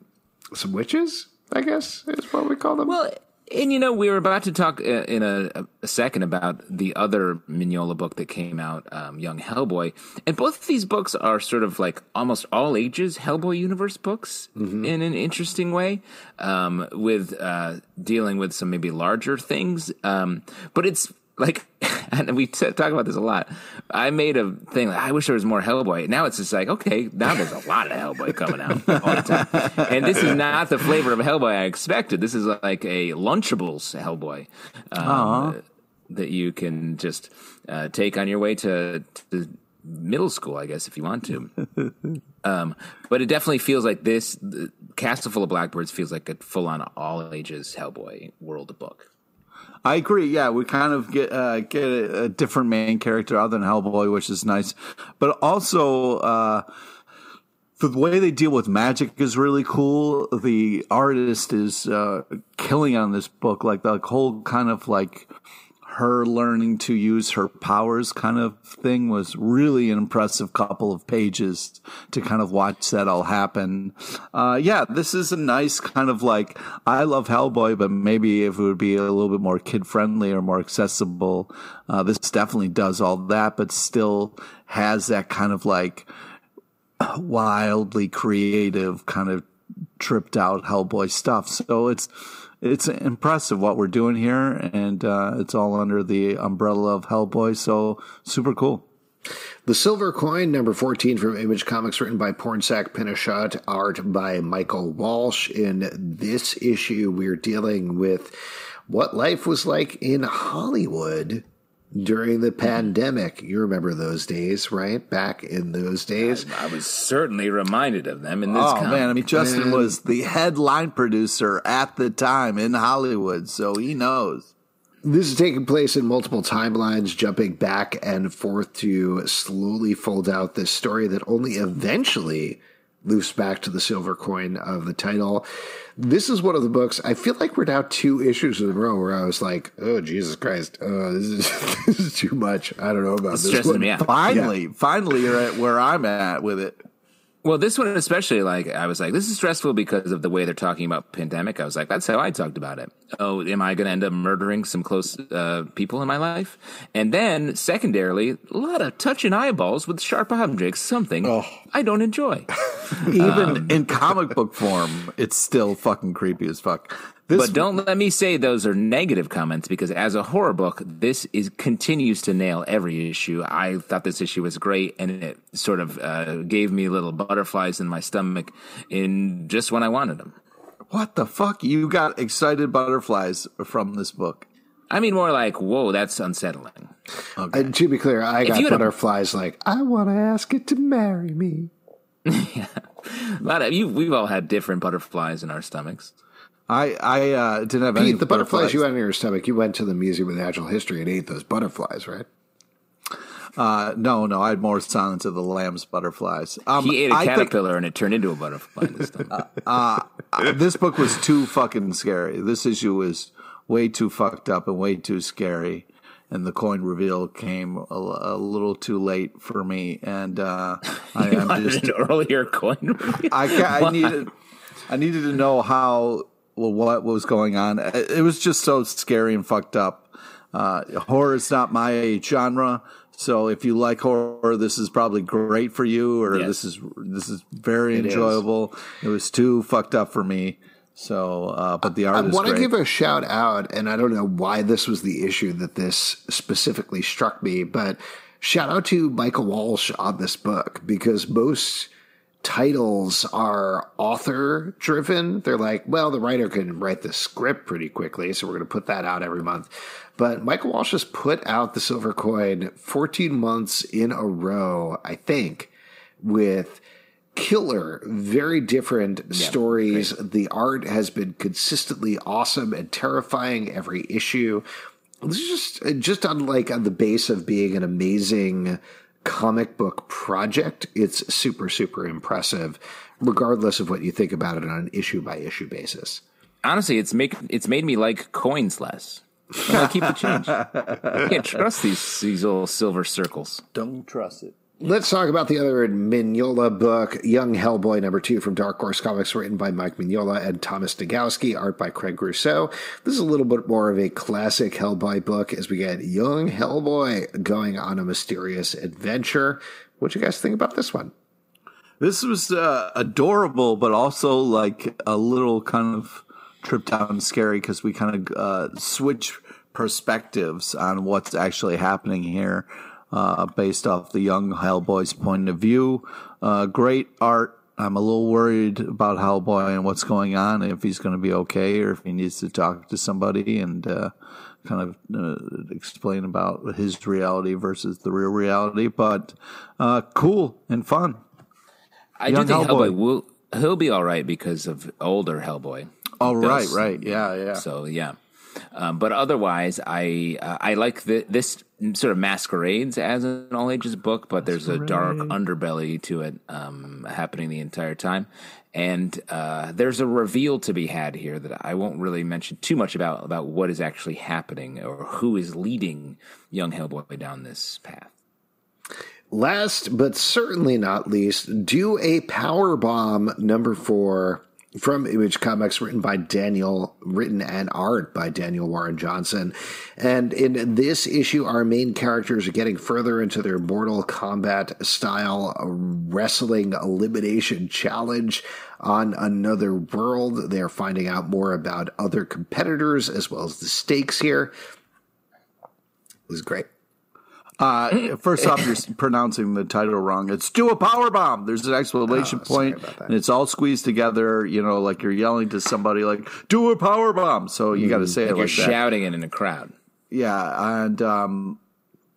some witches, I guess is what we call them. Well, and, we were about to talk in a second about the other Mignola book that came out, Young Hellboy. And both of these books are sort of like almost all ages Hellboy universe books in an interesting way, with dealing with some maybe larger things. But it's like, and we talk about this a lot. I made a thing like, I wish there was more Hellboy. Now it's just like, okay, now there's a lot of Hellboy coming out all the time. And this is not the flavor of Hellboy I expected. This is like a Lunchables Hellboy that you can just take on your way to middle school, I guess, if you want to. But it definitely feels like this, Castle Full of Blackbirds feels like a full-on all-ages Hellboy world book. I agree. Yeah, we kind of get a different main character other than Hellboy, which is nice. But also, the way they deal with magic is really cool. The artist is killing on this book, like the whole kind of like her learning to use her powers kind of thing was really an impressive couple of pages to kind of watch that all happen. This is a nice kind of like, I love Hellboy, but maybe if it would be a little bit more kid friendly or more accessible, this definitely does all that, but still has that kind of like wildly creative kind of tripped out Hellboy stuff. So it's impressive what we're doing here, and it's all under the umbrella of Hellboy, so super cool. The Silver Coin, number 14 from Image Comics, written by Pornsak Pinachot, art by Michael Walsh. In this issue, we're dealing with what life was like in Hollywood during the pandemic. You remember those days, right? Back in those days. I was certainly reminded of them in this comic. Man. I mean, Justin was the headline producer at the time in Hollywood, so he knows. This is taking place in multiple timelines, jumping back and forth to slowly fold out this story that only eventually loops back to the silver coin of the title. This is one of the books, I feel like we're now 2 issues in a row where I was like, oh, Jesus Christ, this is too much. I don't know about it's this one. Finally, you're at where I'm at with it. Well, this one especially, like, I was like, this is stressful because of the way they're talking about pandemic. I was like, that's how I talked about it. Oh, am I going to end up murdering some close people in my life? And then, secondarily, a lot of touching eyeballs with sharp objects, something I don't enjoy. Even in comic book form, it's still fucking creepy as fuck. But don't let me say those are negative comments, because as a horror book, this continues to nail every issue. I thought this issue was great, and it sort of gave me little butterflies in my stomach in just when I wanted them. What the fuck? You got excited butterflies from this book? I mean, more like, whoa, that's unsettling. Okay. And to be clear, I got butterflies like, I want to ask it to marry me. Yeah, a lot of you. We've all had different butterflies in our stomachs. I didn't have any. Pete, the butterflies you had in your stomach, you went to the Museum of Natural History and ate those butterflies, right? No, I had more Silence of the Lambs butterflies. He ate a caterpillar and it turned into a butterfly. This book was too fucking scary. This issue was way too fucked up and way too scary. And the coin reveal came a little too late for me. And I'm just an earlier coin reveal. I needed to know what was going on. It was just so scary and fucked up. Horror is not my genre, so if you like horror, this is probably great for you. Or yes. This is very enjoyable. It was too fucked up for me. So, but the art is great. I want to give a shout out, and I don't know why this was the issue that this specifically struck me, but shout out to Michael Walsh on this book, because most titles are author driven. They're like, well, the writer can write the script pretty quickly, so we're going to put that out every month. But Michael Walsh has put out The Silver Coin 14 months in a row, I think, with killer, very different stories. Right. The art has been consistently awesome and terrifying every issue. This is just on the base of being an amazing comic book project. It's super, super impressive, regardless of what you think about it on an issue by issue basis. Honestly, it's made me like coins less. I keep the change. I can't trust these little silver circles. Don't trust it. Let's talk about the other Mignola book, Young Hellboy, number 2 from Dark Horse Comics, written by Mike Mignola and Thomas Nagowski, art by Craig Rousseau. This is a little bit more of a classic Hellboy book as we get Young Hellboy going on a mysterious adventure. What do you guys think about this one? This was adorable, but also like a little kind of trip down scary, because we kind of switch perspectives on what's actually happening here. Based off the young Hellboy's point of view. Great art. I'm a little worried about Hellboy and what's going on, if he's going to be okay or if he needs to talk to somebody and explain about his reality versus the real reality. But cool and fun. I do think Hellboy he'll be all right because of older Hellboy. Oh, right. Yeah. So, yeah. But otherwise, I like this sort of masquerades as an all-ages book, but there's a dark underbelly to it happening the entire time. And there's a reveal to be had here that I won't really mention too much about what is actually happening or who is leading young Hellboy down this path. Last but certainly not least, Do a Powerbomb, number 4. From Image Comics, written and art by Daniel Warren Johnson. And in this issue, our main characters are getting further into their Mortal Kombat style wrestling elimination challenge on another world. They're finding out more about other competitors as well as the stakes here. It was great. First off, you're pronouncing the title wrong. It's "Do a Power Bomb." There's an exclamation point, and it's all squeezed together. You know, like you're yelling to somebody, like "Do a power bomb." So you got to say it like that. You're shouting it in a crowd. Yeah, and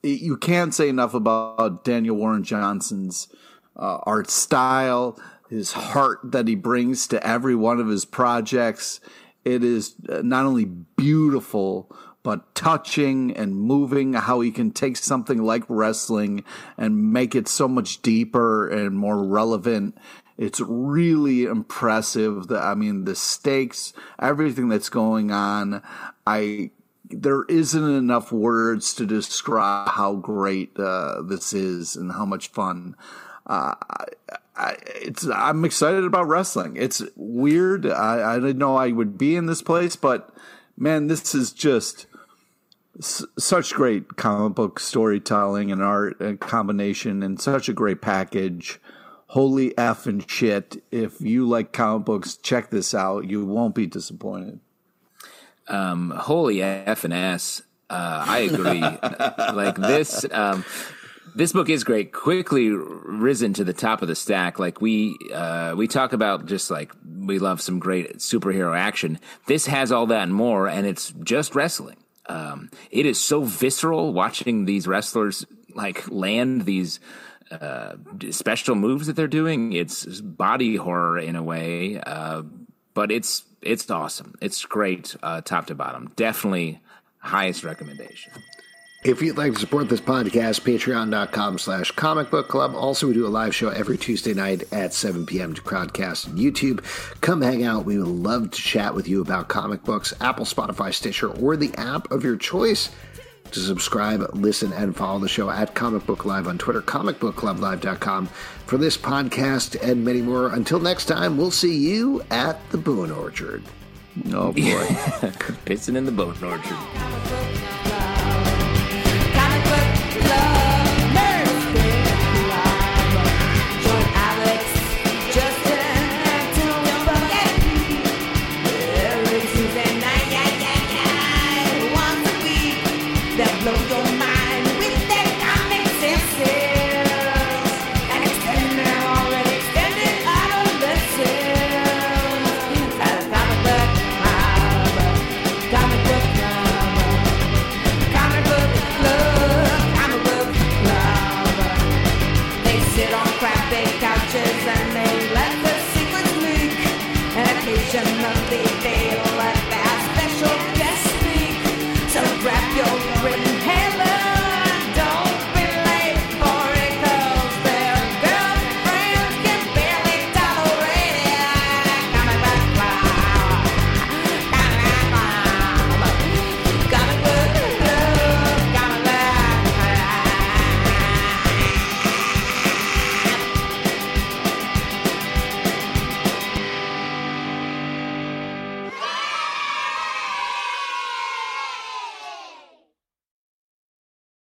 you can't say enough about Daniel Warren Johnson's art style, his heart that he brings to every one of his projects. It is not only beautiful, but touching and moving, how he can take something like wrestling and make it so much deeper and more relevant. It's really impressive. I mean, the stakes, everything that's going on, there isn't enough words to describe how great this is and how much fun. I'm excited about wrestling. It's weird. I didn't know I would be in this place, but man, this is just such great comic book storytelling and art combination, and such a great package. Holy effing shit. If you like comic books, check this out. You won't be disappointed. Holy effing ass. I agree. Like this, this book is great. Quickly risen to the top of the stack. Like we talk about, just like we love some great superhero action. This has all that and more, and it's just wrestling. It is so visceral watching these wrestlers like land these special moves that they're doing. It's body horror in a way, but it's awesome. It's great, top to bottom. Definitely highest recommendation. If you'd like to support this podcast, patreon.com/comicbookclub. Also, we do a live show every Tuesday night at 7 p.m. to Crowdcast on YouTube. Come hang out. We would love to chat with you about comic books. Apple, Spotify, Stitcher, or the app of your choice. To subscribe, listen, and follow the show at Comic Book Live on Twitter, comicbookclublive.com for this podcast and many more. Until next time, we'll see you at the Bone Orchard. Oh, boy. Pissing in the Bone Orchard. They feel like that special guest speak. So grab your ring.